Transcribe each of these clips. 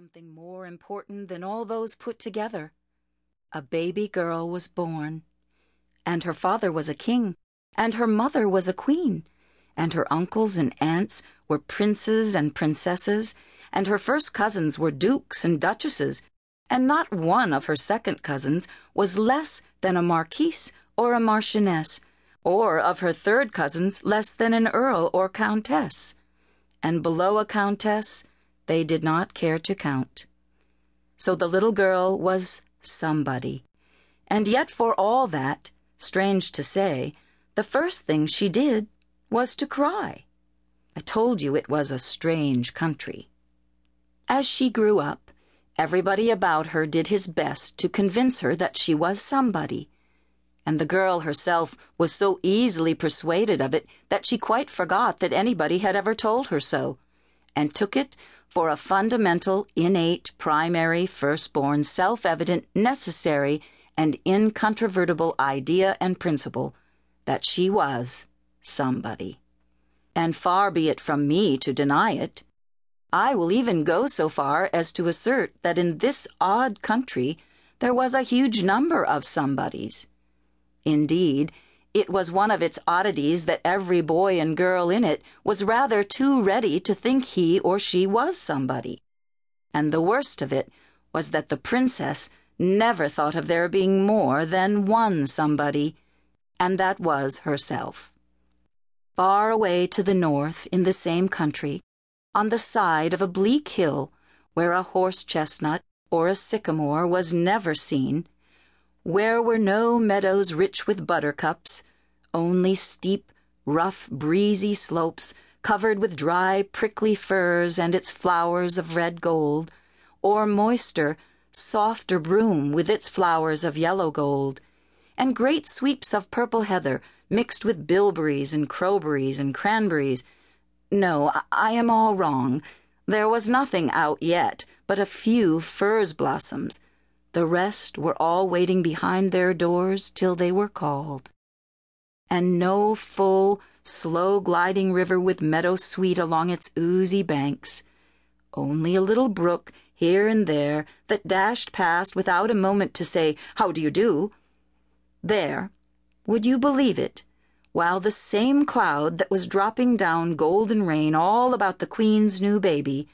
something more important than all those put together. A baby girl was born, and her father was a king, and her mother was a queen, and her uncles and aunts were princes and princesses, and her first cousins were dukes and duchesses, and not one of her second cousins was less than a marquise or a marchioness, or of her third cousins less than an earl or countess. And below a countess, they did not care to count. So the little girl was somebody. And yet for all that, strange to say, the first thing she did was to cry. I told you it was a strange country. As she grew up, everybody about her did his best to convince her that she was somebody. And the girl herself was so easily persuaded of it that she quite forgot that anybody had ever told her so, and took it for a fundamental, innate, primary, firstborn, self-evident, necessary, and incontrovertible idea and principle that she was somebody. And far be it from me to deny it. I will even go so far as to assert that in this odd country there was a huge number of somebodies. Indeed, it was one of its oddities that every boy and girl in it was rather too ready to think he or she was somebody. And the worst of it was that the princess never thought of there being more than one somebody, and that was herself. Far away to the north, in the same country, on the side of a bleak hill where a horse-chestnut or a sycamore was never seen, where were no meadows rich with buttercups, only steep, rough, breezy slopes covered with dry, prickly furze and its flowers of red gold, or moister, softer broom with its flowers of yellow gold, and great sweeps of purple heather mixed with bilberries and crowberries and cranberries. No, I am all wrong. There was nothing out yet but a few furze blossoms. The rest were all waiting behind their doors till they were called. And no full, slow-gliding river with meadow sweet along its oozy banks. Only a little brook here and there that dashed past without a moment to say, "How do you do?" There, would you believe it, while the same cloud that was dropping down golden rain all about the Queen's new baby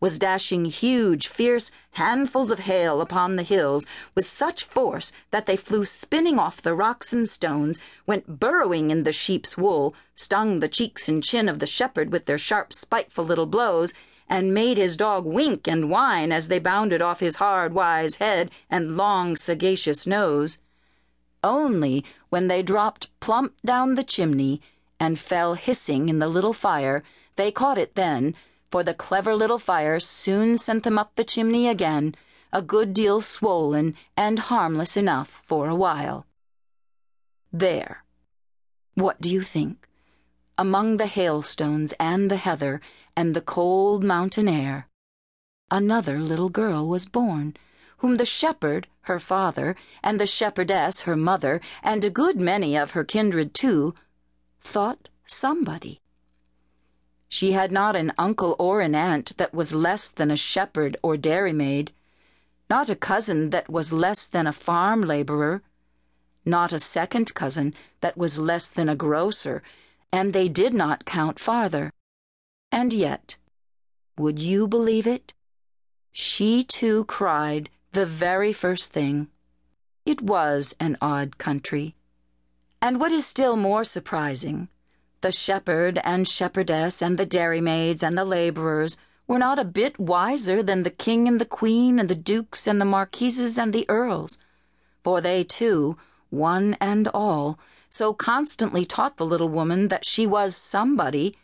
was dashing huge, fierce handfuls of hail upon the hills with such force that they flew spinning off the rocks and stones, went burrowing in the sheep's wool, stung the cheeks and chin of the shepherd with their sharp, spiteful little blows, and made his dog wink and whine as they bounded off his hard, wise head and long, sagacious nose. Only when they dropped plump down the chimney and fell hissing in the little fire, they caught it then, for the clever little fire soon sent them up the chimney again, a good deal swollen and harmless enough for a while. There. What do you think? Among the hailstones and the heather and the cold mountain air, another little girl was born, whom the shepherd, her father, and the shepherdess, her mother, and a good many of her kindred too, thought somebody. She had not an uncle or an aunt that was less than a shepherd or dairymaid, not a cousin that was less than a farm laborer, not a second cousin that was less than a grocer, and they did not count farther. And yet, would you believe it? She too cried the very first thing. It was an odd country. And what is still more surprising, the shepherd and shepherdess and the dairymaids and the laborers were not a bit wiser than the king and the queen and the dukes and the marquises and the earls, for they too, one and all, so constantly taught the little woman that she was somebody,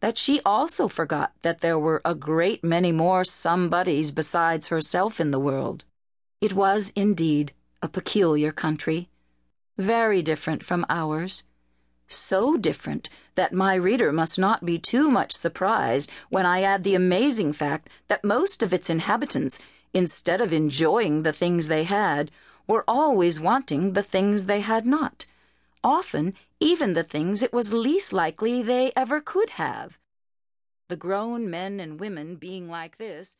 that she also forgot that there were a great many more somebodies besides herself in the world. It was indeed a peculiar country, very different from ours. So different that my reader must not be too much surprised when I add the amazing fact that most of its inhabitants, instead of enjoying the things they had, were always wanting the things they had not, often even the things it was least likely they ever could have. The grown men and women being like this,